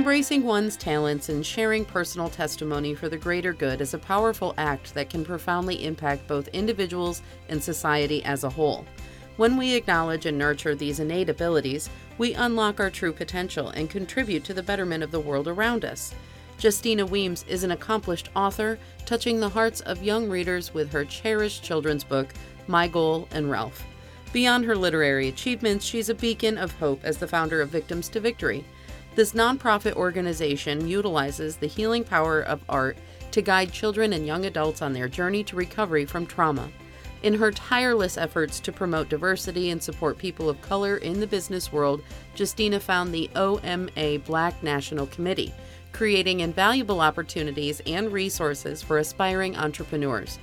Embracing one's talents and sharing personal testimony for the greater good is a powerful act that can profoundly impact both individuals and society as a whole. When we acknowledge and nurture these innate abilities, we unlock our true potential and contribute to the betterment of the world around us. Jestina Weems is an accomplished author, touching the hearts of young readers with her cherished children's book, My Goal and Ralph. Beyond her literary achievements, she's a beacon of hope as the founder of Victims to Victory. This nonprofit organization utilizes the healing power of art to guide children and young adults on their journey to recovery from trauma. In her tireless efforts to promote diversity and support people of color in the business world, Jestina found the OMA Black National Committee, creating invaluable opportunities and resources for aspiring entrepreneurs.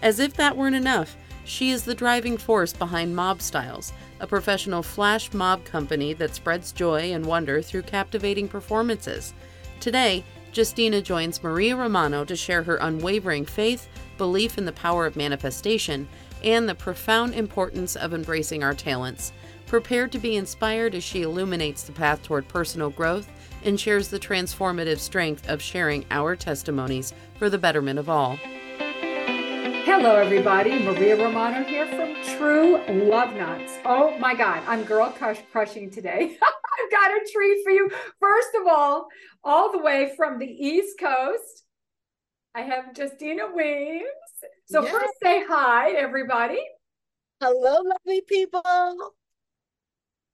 As if that weren't enough, she is the driving force behind Mob Styles, a professional flash mob company that spreads joy and wonder through captivating performances. Today, Jestina joins Maria Romano to share her unwavering faith, belief in the power of manifestation, and the profound importance of embracing our talents. Prepare to be inspired as she illuminates the path toward personal growth and shares the transformative strength of sharing our testimonies for the betterment of all. Hello, everybody. Maria Romano here from True Love Knots. Oh, my God. I'm girl crushing today. I've got a treat for you. First of all the way from the East Coast, I have Jestina Weems. So yes. First, say hi, everybody. Hello, lovely people.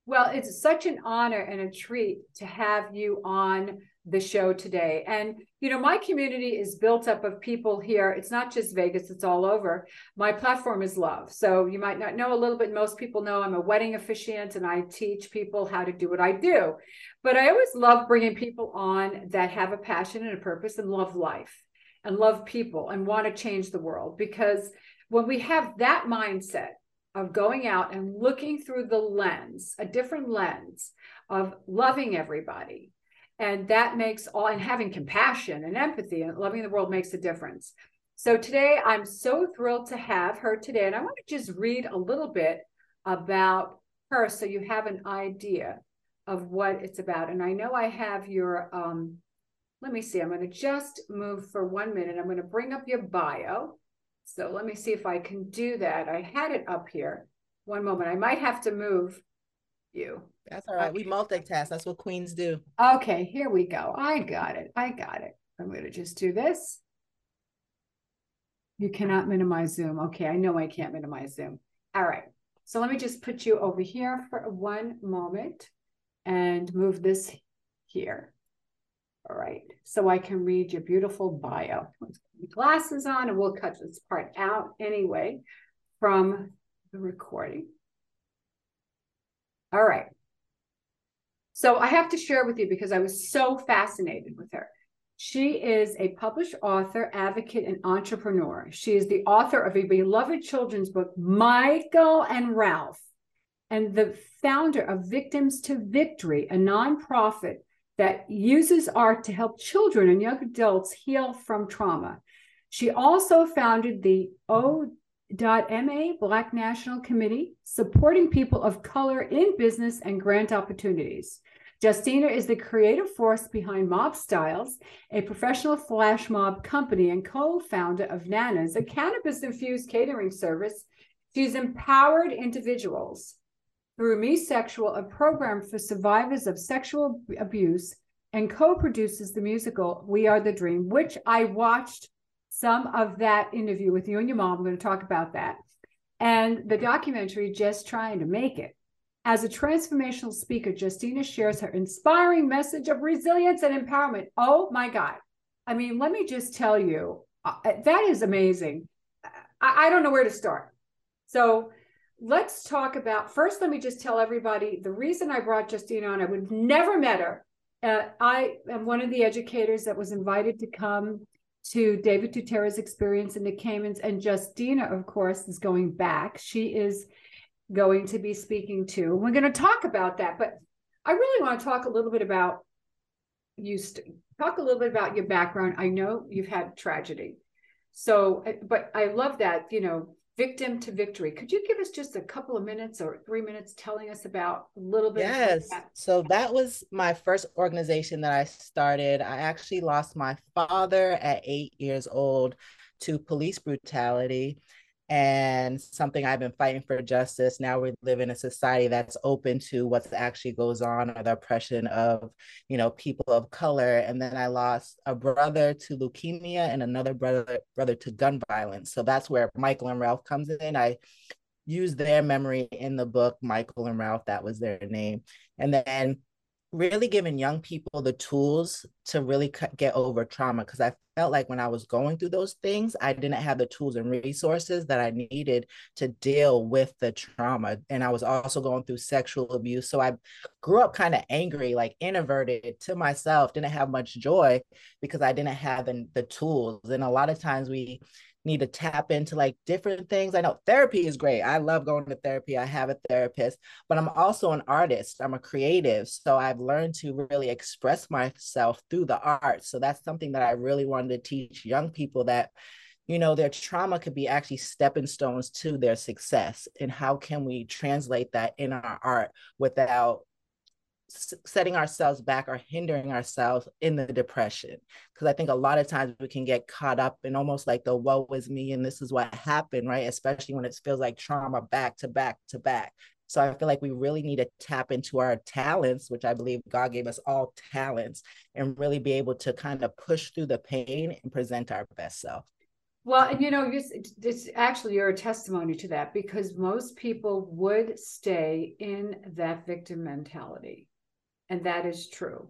Well, it's such an honor and a treat to have you on the show today. And, you know, my community is built up of people here. It's not just Vegas, it's all over. My platform is love. So you might not know a little bit. Most people know I'm a wedding officiant and I teach people how to do what I do. But I always love bringing people on that have a passion and a purpose and love life and love people and want to change the world. Because when we have that mindset of going out and looking through the lens, a different lens of loving everybody, and that makes all, and having compassion and empathy and loving the world makes a difference. So today I'm so thrilled to have her today. And I want to just read a little bit about her so you have an idea of what it's about. And I know I have your, let me see, I'm going to just move for 1 minute. I'm going to bring up your bio. So let me see if I can do that. I had it up here. 1 moment. I might have to move you. That's all right. We multitask. That's what queens do. Okay, here we go. I got it. I'm going to just do this. You cannot minimize Zoom. Okay, I know I can't minimize Zoom. All right. So let me just put you over here for 1 moment and move this here. All right. So I can read your beautiful bio. Let's put glasses on and we'll cut this part out anyway from the recording. All right. So I have to share with you because I was so fascinated with her. She is a published author, advocate, and entrepreneur. She is the author of a beloved children's book, My Goal and Ralph, and the founder of Victims to Victory, a nonprofit that uses art to help children and young adults heal from trauma. She also founded the OMA Black National Committee, supporting people of color in business and grant opportunities. Jestina is the creative force behind Mob Styles, a professional flash mob company and co-founder of Nana's, a cannabis-infused catering service. She's empowered individuals through Me Sexual, a program for survivors of sexual abuse, and co-produces the musical We Are the Dream, which I watched some of that interview with you and your mom. I'm going to talk about that. And the documentary, Just Trying to Make It. As a transformational speaker, Jestina shares her inspiring message of resilience and empowerment. Oh my God. I mean, let me just tell you, that is amazing. I don't know where to start. So let's talk about, first, let me just tell everybody, the reason I brought Jestina on, I would never met her. I am one of the educators that was invited to come to David Tutera's experience in the Caymans. And Jestina, of course, is going back. She is going to be speaking to, we're going to talk about that, but I really want to talk a little bit about you, talk a little bit about your background. I know you've had tragedy. So, but I love that, you know, Victim to Victory. Could you give us just a couple of minutes or 3 minutes telling us about a little bit? Yes. So that was my first organization that I started. I actually lost my father at 8 years old to police brutality, and something I've been fighting for justice. Now we live in a society that's open to what actually goes on, or the oppression of, you know, people of color. And then I lost a brother to leukemia and another brother to gun violence. So that's where Michael and Ralph comes in. I use their memory in the book, Michael and Ralph, that was their name. And then really giving young people the tools to really get over trauma, because I felt like when I was going through those things, I didn't have the tools and resources that I needed to deal with the trauma. And I was also going through sexual abuse. So I grew up kind of angry, like introverted to myself, didn't have much joy because I didn't have the tools. And a lot of times we need to tap into like different things. I know therapy is great. I love going to therapy. I have a therapist, but I'm also an artist. I'm a creative. So I've learned to really express myself through the art. So that's something that I really wanted to teach young people, that, you know, their trauma could be actually stepping stones to their success. And how can we translate that in our art without setting ourselves back or hindering ourselves in the depression? Because I think a lot of times we can get caught up in almost like the woe is me and this is what happened, right? Especially when it feels like trauma back to back to back. So I feel like we really need to tap into our talents, which I believe God gave us all talents, and really be able to kind of push through the pain and present our best self. Well, and you know, this actually, you're a testimony to that, because most people would stay in that victim mentality. And that is true,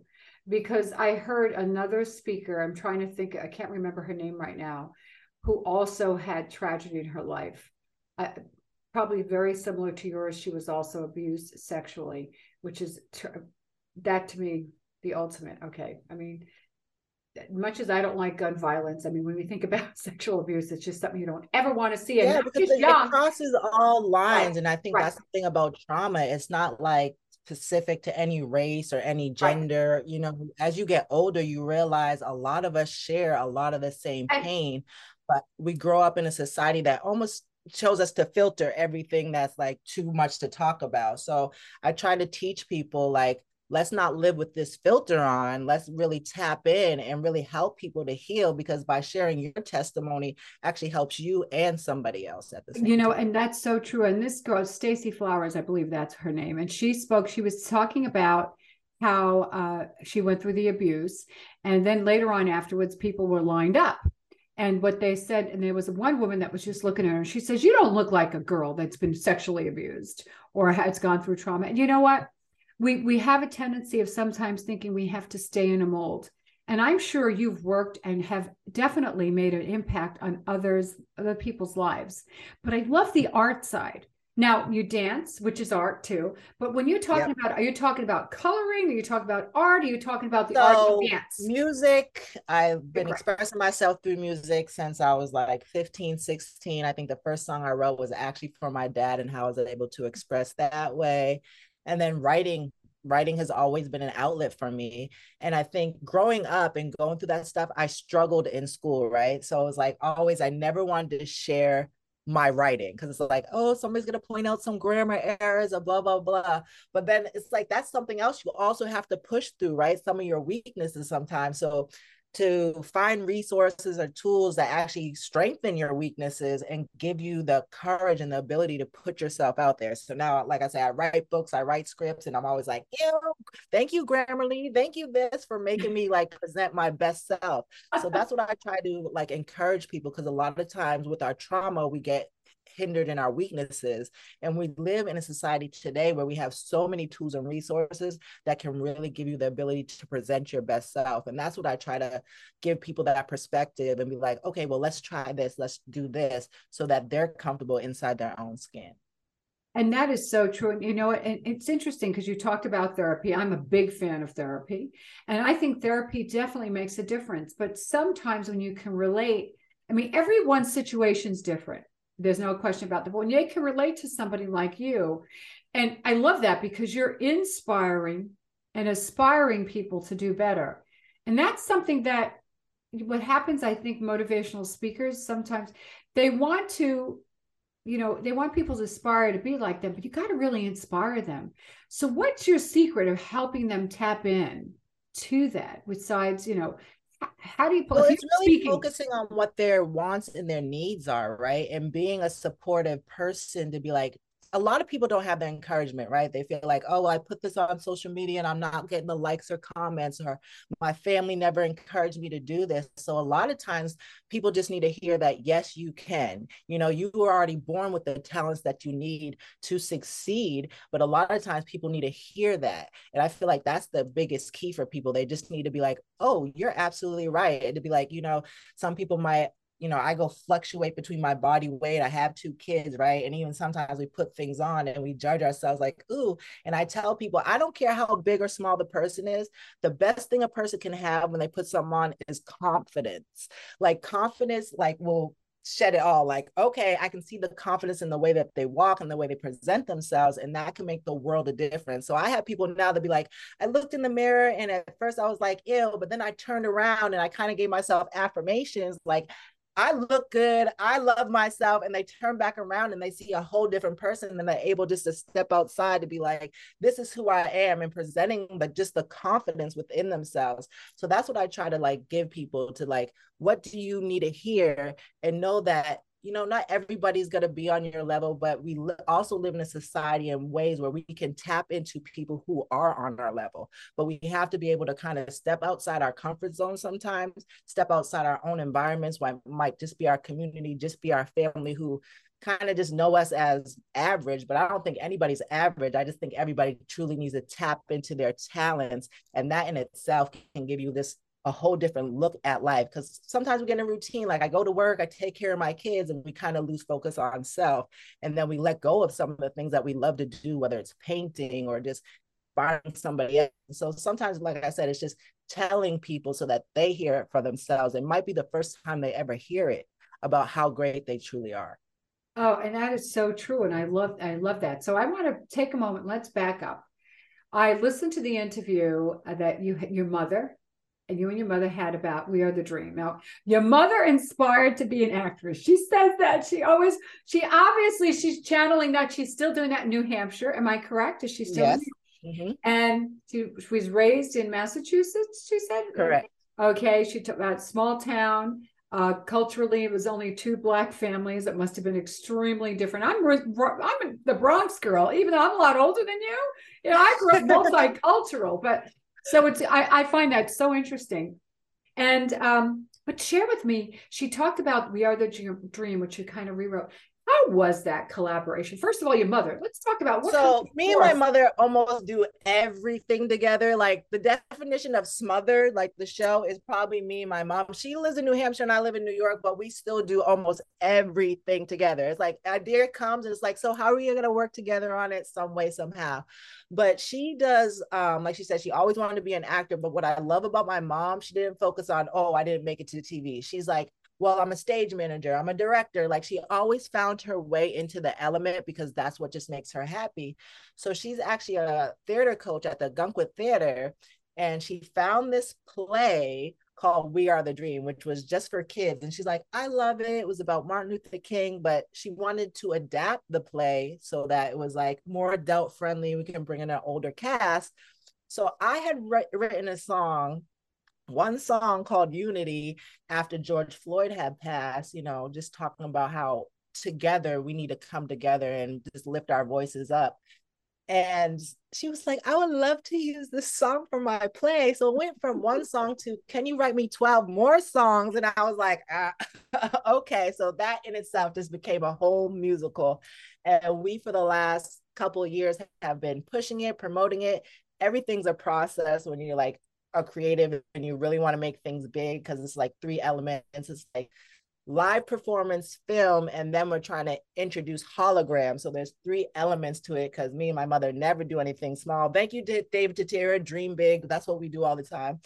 because I heard another speaker, I'm trying to think, I can't remember her name right now, who also had tragedy in her life. Probably very similar to yours. She was also abused sexually, which is, that to me, the ultimate. Okay. I mean, much as I don't like gun violence, I mean, when we think about sexual abuse, it's just something you don't ever want to see. And yeah, because it crosses all lines. Right. And I think that's the thing about trauma. It's not like specific to any race or any gender. You know, as you get older, you realize a lot of us share a lot of the same pain, but we grow up in a society that almost shows us to filter everything that's like too much to talk about. So I try to teach people, like, let's not live with this filter on. Let's really tap in and really help people to heal, because by sharing your testimony actually helps you and somebody else at the same time. You know, and that's so true. And this girl, Stacey Flowers, I believe that's her name. And she spoke, she was talking about how she went through the abuse. And then later on afterwards, people were lined up. And what they said, and there was one woman that was just looking at her, and she says, you don't look like a girl that's been sexually abused or has gone through trauma. And you know what? We have a tendency of sometimes thinking we have to stay in a mold. And I'm sure you've worked and have definitely made an impact on other people's lives. But I love the art side. Now, you dance, which is art too. But when you're talking about, are you talking about coloring? Are you talking about art? Are you talking about the art of dance? Music. I've been expressing myself through music since I was like 15, 16. I think the first song I wrote was actually for my dad, and how I was able to express that way. And then writing has always been an outlet for me. And I think growing up and going through that stuff, I struggled in school, right? So it was like always, I never wanted to share my writing, because it's like, oh, somebody's going to point out some grammar errors or blah, blah, blah. But then it's like, that's something else you also have to push through, right? Some of your weaknesses sometimes. So to find resources or tools that actually strengthen your weaknesses and give you the courage and the ability to put yourself out there. So now, like I said, I write books, I write scripts, and I'm always like, thank you, Grammarly. Thank you this for making me like present my best self. So that's what I try to like encourage people, because a lot of times with our trauma, we get hindered in our weaknesses. And we live in a society today where we have so many tools and resources that can really give you the ability to present your best self. And that's what I try to give people, that perspective, and be like, okay, well, let's try this, let's do this, so that they're comfortable inside their own skin. And that is so true. And you know, and it's interesting because you talked about therapy. I'm a big fan of therapy. And I think therapy definitely makes a difference. But sometimes when you can relate, I mean, everyone's situation is different. There's no question about that. But when they can relate to somebody like you, and I love that, because you're inspiring and aspiring people to do better. And that's something that what happens, I think, motivational speakers, sometimes they want to you know, they want people to aspire to be like them, but you got to really inspire them. So what's your secret of helping them tap in to that, besides, you know, how do you, well, it's really speaking, focusing on what their wants and their needs are, right? And being a supportive person to be like, a lot of people don't have the encouragement, right? They feel like, oh, I put this on social media and I'm not getting the likes or comments, or my family never encouraged me to do this. So a lot of times people just need to hear that, yes, you can, you know, you were already born with the talents that you need to succeed. But a lot of times people need to hear that. And I feel like that's the biggest key for people. They just need to be like, oh, you're absolutely right. And to be like, you know, some people might, you know, I go fluctuate between my body weight. I have two kids, right? And even sometimes we put things on and we judge ourselves like, ooh. And I tell people, I don't care how big or small the person is. The best thing a person can have when they put something on is confidence. Like confidence, like will shed it all. Like, okay, I can see the confidence in the way that they walk and the way they present themselves. And that can make the world a difference. So I have people now that be like, I looked in the mirror and at first I was like, ew, but then I turned around and I kind of gave myself affirmations like, I look good, I love myself, and they turn back around and they see a whole different person, and they're able just to step outside to be like, this is who I am, and presenting, but just the confidence within themselves. So that's what I try to like give people to like, what do you need to hear, and know that, you know, not everybody's going to be on your level, but we also live in a society in ways where we can tap into people who are on our level, but we have to be able to kind of step outside our comfort zone sometimes, step outside our own environments, what might just be our community, just be our family, who kind of just know us as average. But I don't think anybody's average. I just think everybody truly needs to tap into their talents. And that in itself can give you this a whole different look at life, because sometimes we get in a routine, like I go to work, I take care of my kids, and we kind of lose focus on self. And then we let go of some of the things that we love to do, whether it's painting or just finding somebody else. So sometimes, like I said, it's just telling people so that they hear it for themselves. It might be the first time they ever hear it about how great they truly are. Oh, and that is so true. And I love that. So I want to take a moment. Let's back up. I listened to the interview that you and your mother had about We Are the Dream. Now, your mother inspired to be an actress. She says that she obviously she's channeling that. She's still doing that in New Hampshire. Am I correct? Is she still? Yes. Mm-hmm. And she was raised in Massachusetts, she said? Correct. Okay. She took that small town. Culturally, it was only two Black families. It must have been extremely different. I'm the Bronx girl, even though I'm a lot older than you. You know, I grew up multicultural, but so it's, I find that so interesting. And, but share with me, she talked about We Are the Dream, which you kind of rewrote. How was that collaboration? First of all, your mother. Let's talk about what. So me and my mother almost do everything together. Like the definition of smothered, like the show, is probably me and my mom. She lives in New Hampshire and I live in New York, but we still do almost everything together. It's like an idea comes and it's like, so how are you going to work together on it some way, somehow? But she does, like she said, she always wanted to be an actor. But what I love about my mom, she didn't focus on, oh, I didn't make it to the TV. She's like, well, I'm a stage manager, I'm a director. Like she always found her way into the element because that's what just makes her happy. So she's actually a theater coach at the Ogunquit Theater. And she found this play called We Are the Dream, which was just for kids. And she's like, I love it. It was about Martin Luther King, but she wanted to adapt the play so that it was like more adult friendly. We can bring in an older cast. So I had written a song, one song called Unity, after George Floyd had passed, you know, just talking about how together we need to come together and just lift our voices up. And she was like, I would love to use this song for my play. So it went from one song to, can you write me 12 more songs? And I was like, okay. So that in itself just became a whole musical. And we, for the last couple of years, have been pushing it, promoting it. Everything's a process when you're like a creative and you really want to make things big, because it's like three elements. It's like live performance, film, and then we're trying to introduce holograms. So there's three elements to it, because me and my mother never do anything small. Thank you to David Tutera, dream big. That's what we do all the time.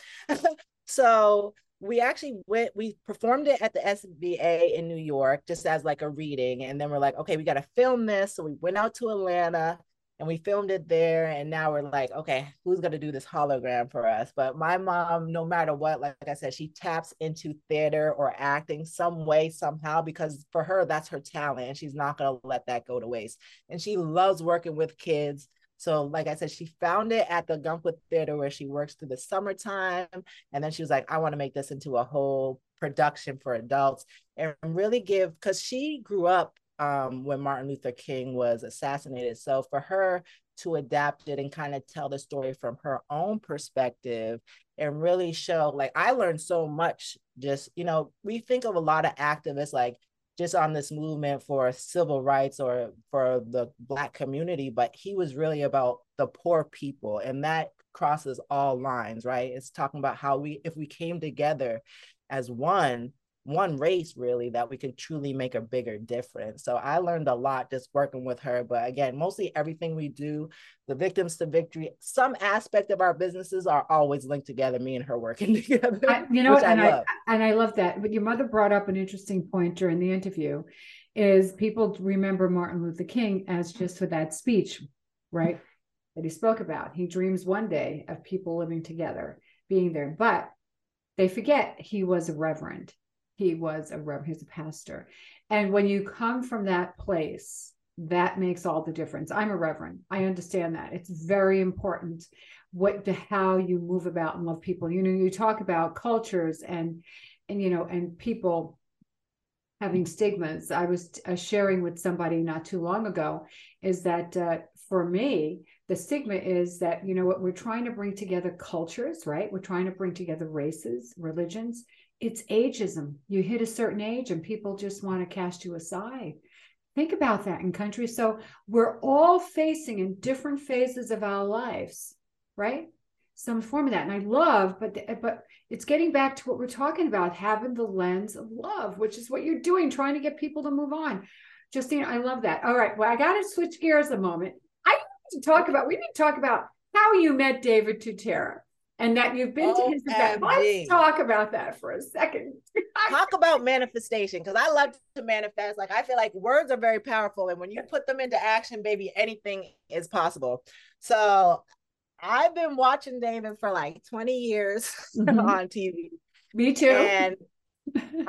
So we actually we performed it at the SBA in New York, just as like a reading. And then we're like, okay, we got to film this. So we went out to Atlanta. and we filmed it there. And now we're like, okay, who's going to do this hologram for us? But my mom, no matter what, like I said, she taps into theater or acting some way, somehow, because for her, that's her talent. And she's not going to let that go to waste. And she loves working with kids. So like I said, she found it at the Ogunquit Theater where she works through the summertime. And then she was like, I want to make this into a whole production for adults and really give, because she grew up when Martin Luther King was assassinated. So for her to adapt it and kind of tell the story from her own perspective and really show, like, I learned so much. Just, you know, we think of a lot of activists like just on this movement for civil rights or for the Black community, but he was really about the poor people. And that crosses all lines, right? It's talking about how if we came together as one race, really, that we could truly make a bigger difference. So I learned a lot just working with her. But again, mostly everything we do, the Victims to Victory, some aspect of our businesses are always linked together, me and her working together. I love that. But your mother brought up an interesting point during the interview, is people remember Martin Luther King as just for that speech, right? That he spoke about. He dreams one day of people living together, being there, but they forget he was a reverend. He was a reverend, he was a pastor. And when you come from that place, that makes all the difference. I'm a reverend. I understand that. It's very important how you move about and love people. You know, you talk about cultures and people having stigmas. I was sharing with somebody not too long ago is that for me, the stigma is that, you know what, we're trying to bring together cultures, right? We're trying to bring together races, religions. It's ageism. You hit a certain age and people just want to cast you aside. Think about that in countries. So we're all facing in different phases of our lives, right? Some form of that. And I love, but it's getting back to what we're talking about, having the lens of love, which is what you're doing, trying to get people to move on. Justine, I love that. All right. Well, I got to switch gears a moment. We need to talk about how you met David Tutera. And that you've been to his event. Let's talk about that for a second. Talk about manifestation, because I love to manifest. Like, I feel like words are very powerful. And when you put them into action, baby, anything is possible. So I've been watching David for like 20 years on TV. Me too. And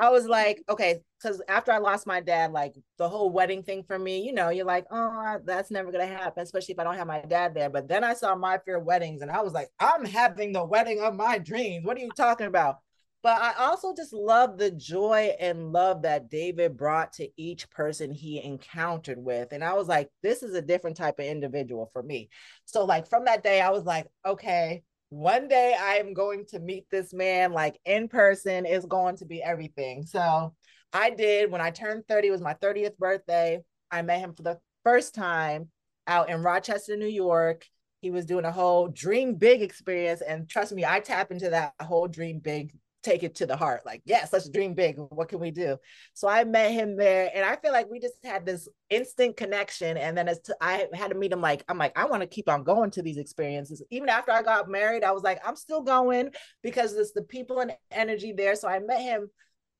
I was like, okay, because after I lost my dad, like the whole wedding thing for me, you know, you're like, oh, that's never going to happen, especially if I don't have my dad there. But then I saw My Fair Weddings and I was like, I'm having the wedding of my dreams. What are you talking about? But I also just love the joy and love that David brought to each person he encountered with. And I was like, this is a different type of individual for me. So like from that day, I was like, okay, one day I am going to meet this man, like in person is going to be everything. So I did. When I turned 30, it was my 30th birthday. I met him for the first time out in Rochester, New York. He was doing a whole Dream Big experience. And trust me, I tap into that whole Dream Big, take it to the heart. Like, yes, let's dream big. What can we do? So I met him there. And I feel like we just had this instant connection. And then I had to meet him, like, I'm like, I want to keep on going to these experiences. Even after I got married, I was like, I'm still going because it's the people and energy there. So I met him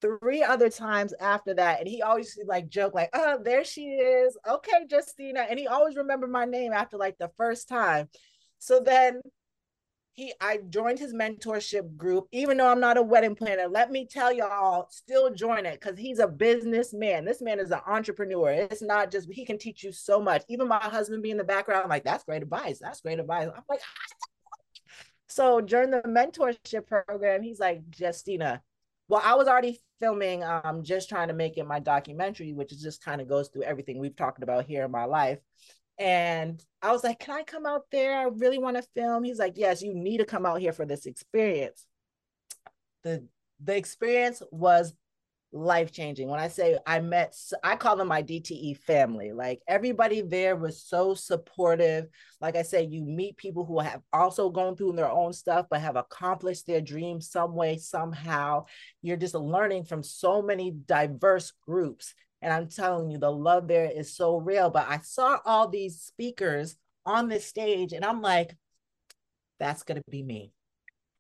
3 other times after that. And he always like joke like, oh, there she is. Okay, Jestina. And he always remembered my name after like the first time. So then I joined his mentorship group, even though I'm not a wedding planner. Let me tell y'all, still join it, because he's a businessman. This man is an entrepreneur. It's not just, he can teach you so much. Even my husband being in the background, I'm like, that's great advice. That's great advice. I'm like, so during the mentorship program, he's like, Jestina, well, I was already filming Just Trying to Make It, my documentary, which is just kind of goes through everything we've talked about here in my life. And I was like, can I come out there? I really want to film. He's like, yes, you need to come out here for this experience. The experience was life-changing. When I say I call them my DTE family. Like, everybody there was so supportive. Like I say, you meet people who have also gone through their own stuff, but have accomplished their dreams some way, somehow. You're just learning from so many diverse groups. And I'm telling you, the love there is so real. But I saw all these speakers on this stage and I'm like, that's going to be me.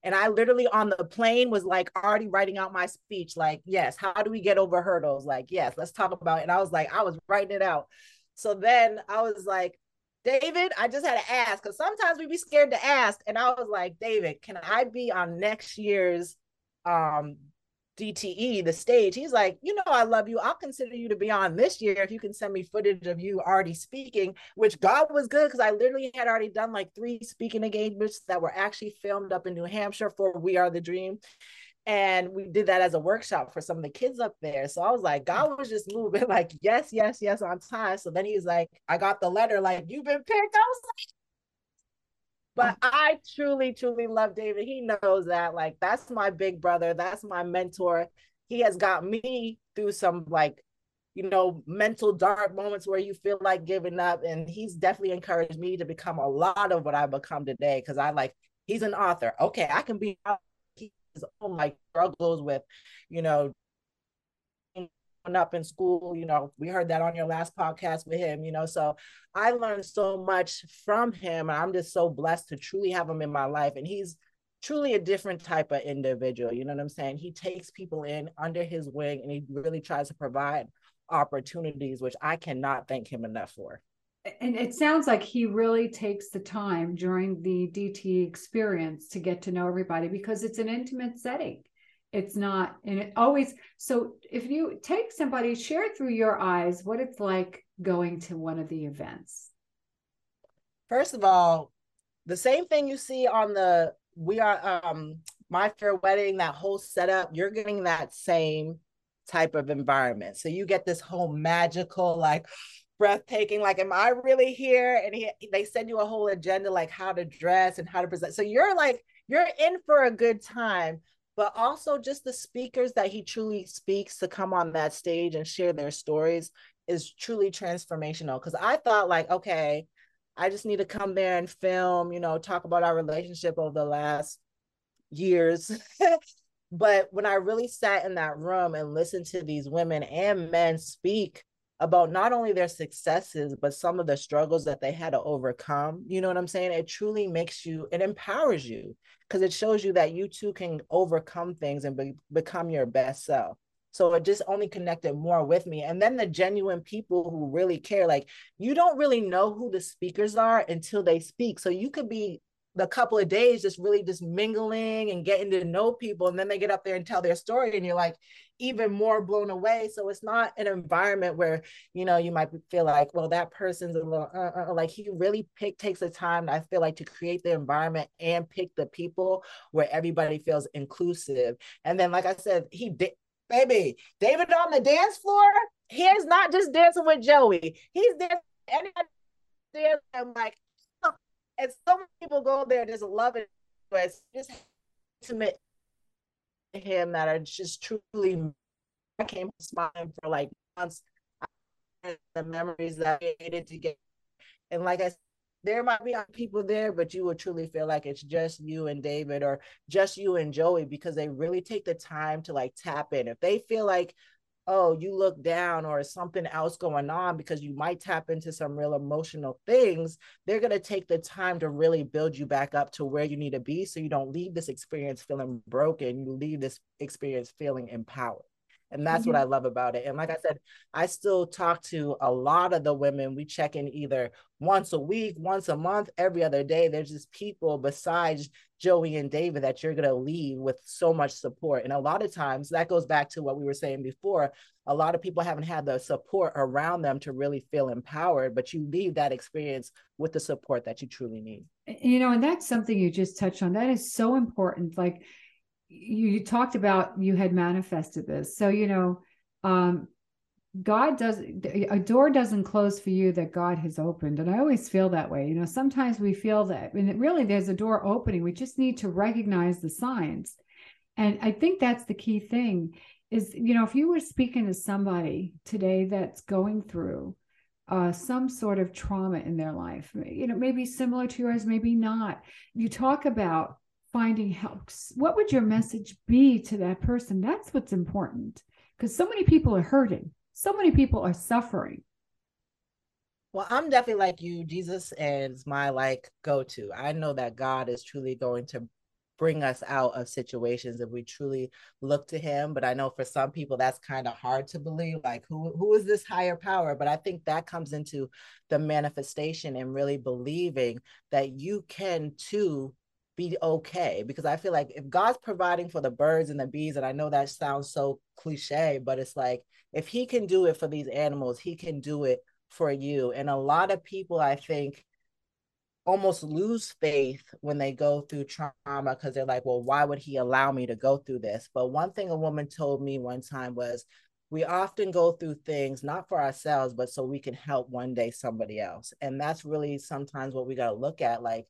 And I literally on the plane was like already writing out my speech. Like, yes, how do we get over hurdles? Like, yes, let's talk about it. And I was like, I was writing it out. So then I was like, David, I just had to ask, because sometimes we be scared to ask. And I was like, David, can I be on next year's DTE, the stage? He's like, you know, I love you. I'll consider you to be on this year if you can send me footage of you already speaking, which God was good, because I literally had already done like 3 speaking engagements that were actually filmed up in New Hampshire for We Are the Dream. And we did that as a workshop for some of the kids up there. So I was like, God was just moving like, yes, yes, yes, on time. So then he's like, I got the letter, like, you've been picked. I was like, but I truly, truly love David. He knows that, like, that's my big brother. That's my mentor. He has got me through some, like, you know, mental dark moments where you feel like giving up. And he's definitely encouraged me to become a lot of what I've become today. Cause I like, he's an author. Okay, I can be his own, like, struggles with, you know, up in school, you know, we heard that on your last podcast with him, you know, so I learned so much from him. And I'm just so blessed to truly have him in my life. And he's truly a different type of individual. You know what I'm saying? He takes people in under his wing and he really tries to provide opportunities, which I cannot thank him enough for. And it sounds like he really takes the time during the DTE experience to get to know everybody, because it's an intimate setting. It's not, and it always, so if you take somebody, share through your eyes what it's like going to one of the events. First of all, the same thing you see on the We Are My Fair Wedding, that whole setup, you're getting that same type of environment. So you get this whole magical, like, breathtaking, like, am I really here? And they send you a whole agenda, like how to dress and how to present. So you're like, you're in for a good time. But also just the speakers that he truly speaks to come on that stage and share their stories is truly transformational. Because I thought, like, okay, I just need to come there and film, you know, talk about our relationship over the last years. But when I really sat in that room and listened to these women and men speak about not only their successes, but some of the struggles that they had to overcome. You know what I'm saying? It truly makes you, it empowers you, because it shows you that you too can overcome things and become your best self. So it just only connected more with me. And then the genuine people who really care, like, you don't really know who the speakers are until they speak. So you could be the couple of days just really just mingling and getting to know people. And then they get up there and tell their story and you're like even more blown away. So it's not an environment where, you know, you might feel like, well, that person's a little, like, he really takes the time, I feel like, to create the environment and pick the people where everybody feels inclusive. And then, like I said, he did, baby, David on the dance floor, he is not just dancing with Joey. He's dancing with anybody there. I'm like, and so many people go there and just love it, but it's just intimate to him that are just truly, I came smiling for like months, the memories that I created together. And like I said, there might be people there, but you will truly feel like it's just you and David or just you and Joey, because they really take the time to like tap in. If they feel like, oh, you look down or something else going on because you might tap into some real emotional things, they're going to take the time to really build you back up to where you need to be, so you don't leave this experience feeling broken. You leave this experience feeling empowered. And that's what I love about it. And like I said, I still talk to a lot of the women. We check in either once a week, once a month, every other day. There's just people besides Joey and David that you're going to leave with so much support. And a lot of times that goes back to what we were saying before. A lot of people haven't had the support around them to really feel empowered, but you leave that experience with the support that you truly need. You know, and that's something you just touched on. That is so important. Like, you talked about, you had manifested this. So, you know, a door doesn't close for you that God has opened. And I always feel that way. You know, sometimes we feel that, and really there's a door opening. We just need to recognize the signs. And I think that's the key thing is, you know, if you were speaking to somebody today that's going through some sort of trauma in their life, you know, maybe similar to yours, maybe not. You talk about finding help. What would your message be to that person? That's what's important, because so many people are hurting. So many people are suffering. Well, I'm definitely like you. Jesus is my like go-to. I know that God is truly going to bring us out of situations if we truly look to him. But I know for some people that's kind of hard to believe, like who is this higher power? But I think that comes into the manifestation and really believing that you can too be okay. Because I feel like if God's providing for the birds and the bees, and I know that sounds so cliche, but it's like, if he can do it for these animals, he can do it for you. And a lot of people, I think, almost lose faith when they go through trauma because they're like, well, why would he allow me to go through this? But one thing a woman told me one time was, we often go through things not for ourselves, but so we can help one day somebody else. And that's really sometimes what we got to look at. Like,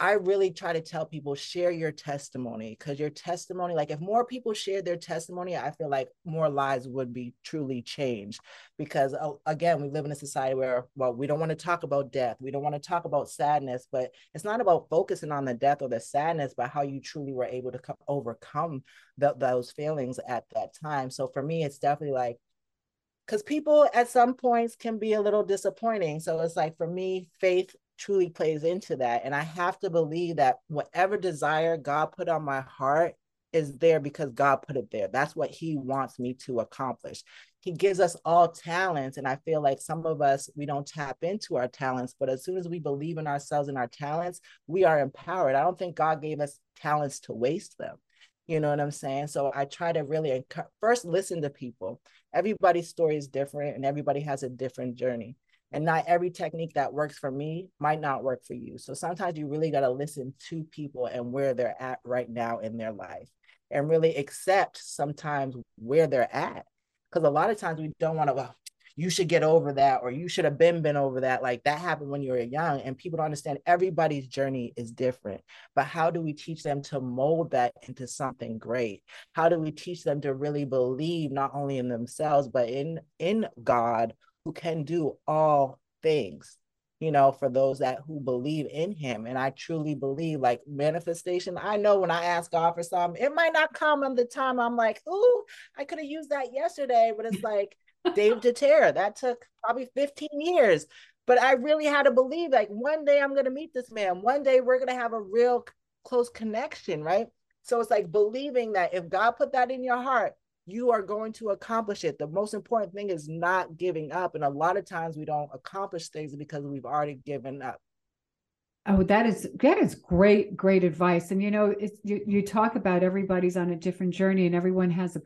I really try to tell people, share your testimony, because your testimony, like if more people shared their testimony, I feel like more lives would be truly changed. Because again, we live in a society where, well, we don't want to talk about death. We don't want to talk about sadness, but it's not about focusing on the death or the sadness, but how you truly were able to overcome those feelings at that time. So for me, it's definitely like, because people at some points can be a little disappointing. So it's like, for me, faith truly plays into that. And I have to believe that whatever desire God put on my heart is there because God put it there. That's what he wants me to accomplish. He gives us all talents. And I feel like some of us, we don't tap into our talents, but as soon as we believe in ourselves and our talents, we are empowered. I don't think God gave us talents to waste them. You know what I'm saying? So I try to really first listen to people. Everybody's story is different and everybody has a different journey. And not every technique that works for me might not work for you. So sometimes you really got to listen to people and where they're at right now in their life, and really accept sometimes where they're at. Because a lot of times we don't want to, well, you should get over that, or you should have been over that. Like that happened when you were young, and people don't understand everybody's journey is different. But how do we teach them to mold that into something great? How do we teach them to really believe not only in themselves, but in God, who can do all things, you know, for those that who believe in him. And I truly believe, like, manifestation, I know when I ask God for something, it might not come on the time I'm like, ooh, I could have used that yesterday. But it's like David Tutera, that took probably 15 years. But I really had to believe, like, one day I'm going to meet this man. One day we're going to have a real close connection, right? So it's like believing that if God put that in your heart, you are going to accomplish it. The most important thing is not giving up. And a lot of times we don't accomplish things because we've already given up. Oh, that is great, great advice. And, you know, it's, you talk about everybody's on a different journey and everyone has a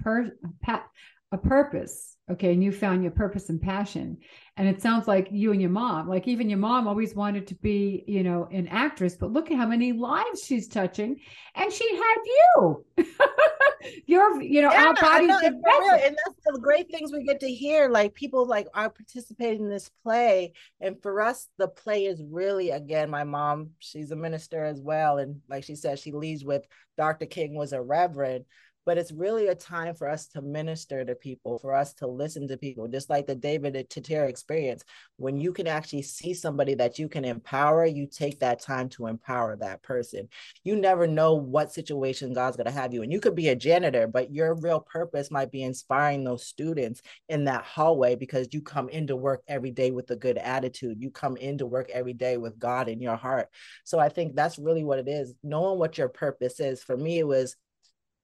purpose. Okay. And you found your purpose and passion. And it sounds like you and your mom, like even your mom always wanted to be, you know, an actress, but look at how many lives she's touching. And she had you. Our bodies. And that's the great things we get to hear. Like people like are participating in this play. And for us, the play is really, again, my mom, she's a minister as well. And like she said, she leads with Dr. King was a reverend. But it's really a time for us to minister to people, for us to listen to people, just like the David Tutera experience. When you can actually see somebody that you can empower, you take that time to empower that person. You never know what situation God's going to have you. And you could be a janitor, but your real purpose might be inspiring those students in that hallway, because you come into work every day with a good attitude. You come into work every day with God in your heart. So I think that's really what it is, knowing what your purpose is. For me, it was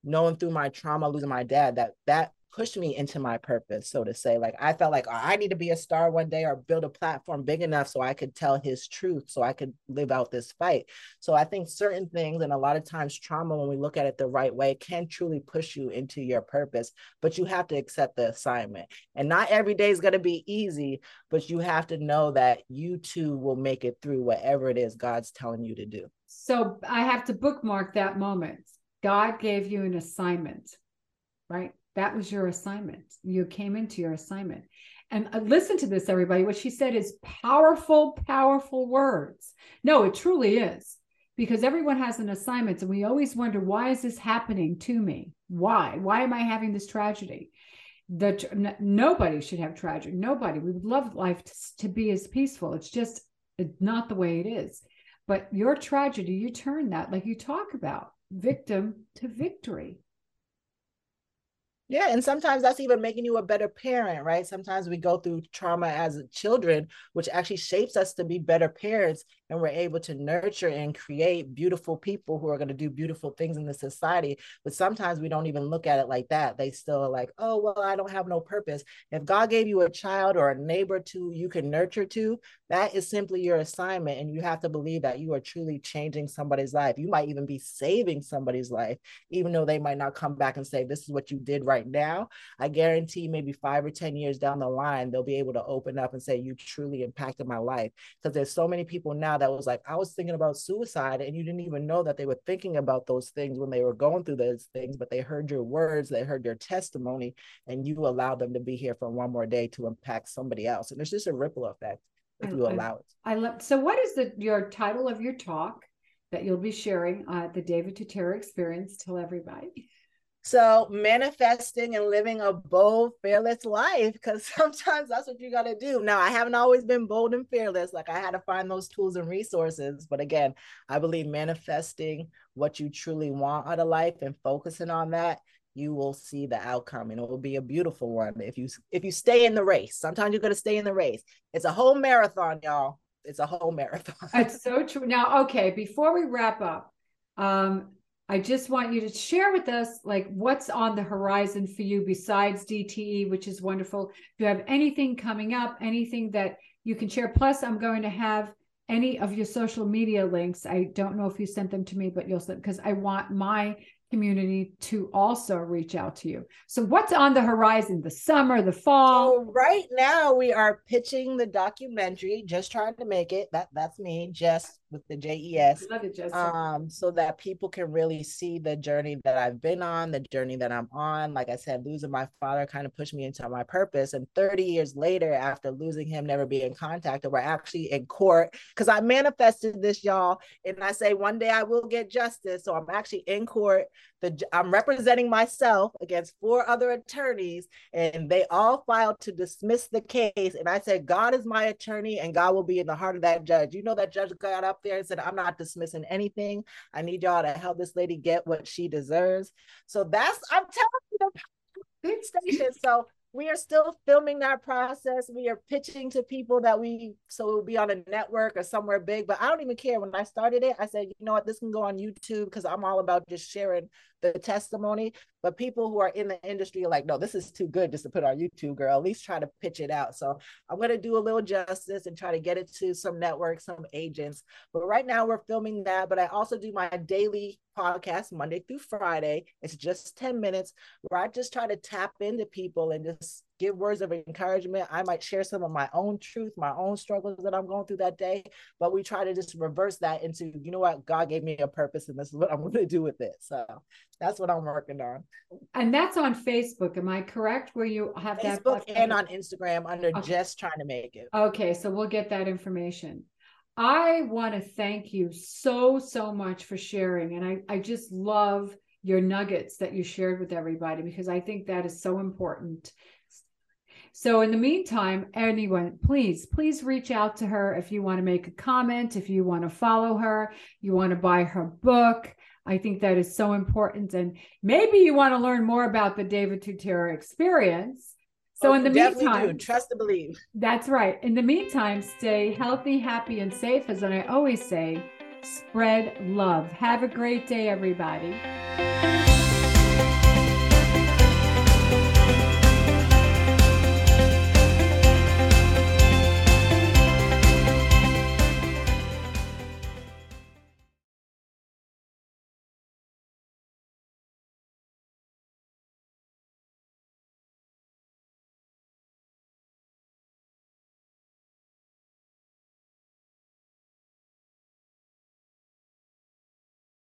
knowing through my trauma, losing my dad, that pushed me into my purpose, so to say. Like, I felt like, oh, I need to be a star one day, or build a platform big enough so I could tell his truth, so I could live out this fight. So I think certain things, and a lot of times trauma, when we look at it the right way, can truly push you into your purpose, but you have to accept the assignment. And not every day is going to be easy, but you have to know that you too will make it through whatever it is God's telling you to do. So I have to bookmark that moment. God gave you an assignment, right? That was your assignment. You came into your assignment. And listen to this, everybody. What she said is powerful, powerful words. No, it truly is, because everyone has an assignment. And we always wonder, why is this happening to me? Why? Why am I having this tragedy? Nobody should have tragedy. Nobody. We would love life to be as peaceful. It's just not the way it is. But your tragedy, you turn that, like you talk about, victim to victory. Yeah. And sometimes that's even making you a better parent, right? Sometimes we go through trauma as children, which actually shapes us to be better parents. And we're able to nurture and create beautiful people who are going to do beautiful things in the society. But sometimes we don't even look at it like that. They still are like, oh, well, I don't have no purpose. If God gave you a child or a neighbor to you can nurture to, that is simply your assignment. And you have to believe that you are truly changing somebody's life. You might even be saving somebody's life, even though they might not come back and say, this is what you did right now. I guarantee maybe 5 or 10 years down the line, they'll be able to open up and say, you truly impacted my life. Because there's so many people now that was like, I was thinking about suicide, and you didn't even know that they were thinking about those things when they were going through those things, but they heard your words, they heard your testimony, and you allowed them to be here for one more day to impact somebody else. And there's just a ripple effect if you allow it. I love. So what is your title of your talk that you'll be sharing, the David Tutera Experience? Tell everybody. So manifesting and living a bold, fearless life, because sometimes that's what you got to do. Now, I haven't always been bold and fearless. Like, I had to find those tools and resources. But again, I believe manifesting what you truly want out of life and focusing on that, you will see the outcome, and it will be a beautiful one. If you stay in the race, sometimes you're going to stay in the race. It's a whole marathon, y'all. It's a whole marathon. That's so true. Now, okay, before we wrap up, I just want you to share with us, like, what's on the horizon for you besides DTE, which is wonderful. Do you have anything coming up, anything that you can share? Plus, I'm going to have any of your social media links. I don't know if you sent them to me, but you'll send, because I want my community to also reach out to you. So what's on the horizon, the summer, the fall? So right now we are pitching the documentary, Just Trying to Make It. That's me, Jess with the J-E-S. I love it, Jess. So that people can really see the journey that I've been on, the journey that I'm on. Like I said, losing my father kind of pushed me into my purpose. And 30 years later, after losing him, never being contacted, we're actually in court because I manifested this, y'all. And I say one day I will get justice. So I'm actually in court. I'm representing myself against 4 other attorneys, and they all filed to dismiss the case. And I said, God is my attorney, and God will be in the heart of that judge. You know, that judge got up there and said, I'm not dismissing anything. I need y'all to help this lady get what she deserves. So that's, I'm telling you, the station. So we are still filming that process. We are pitching to people that so we'll be on a network or somewhere big, but I don't even care. When I started it, I said, you know what, this can go on YouTube because I'm all about just sharing the testimony. But people who are in the industry are like, no, this is too good just to put on YouTube, girl. At least try to pitch it out. So I'm going to do a little justice and try to get it to some networks, some agents. But right now we're filming that. But I also do my daily podcast Monday through Friday. It's just 10 minutes where I just try to tap into people and just give words of encouragement. I might share some of my own truth, my own struggles that I'm going through that day, but we try to just reverse that into, you know what, God gave me a purpose and this is what I'm going to do with it. So that's what I'm working on. And that's on Facebook, am I correct? Where you have Facebook that? Facebook and on Instagram under Just Trying to Make It. Okay, so we'll get that information. I want to thank you so, so much for sharing. And I just love your nuggets that you shared with everybody, because I think that is so important. So in the meantime, anyone, please reach out to her if you want to make a comment, if you want to follow her, you want to buy her book. I think that is so important. And maybe you want to learn more about the David Tutera Experience. So in the meantime, trust and believe. That's right. In the meantime, stay healthy, happy, and safe. As I always say, spread love. Have a great day, everybody.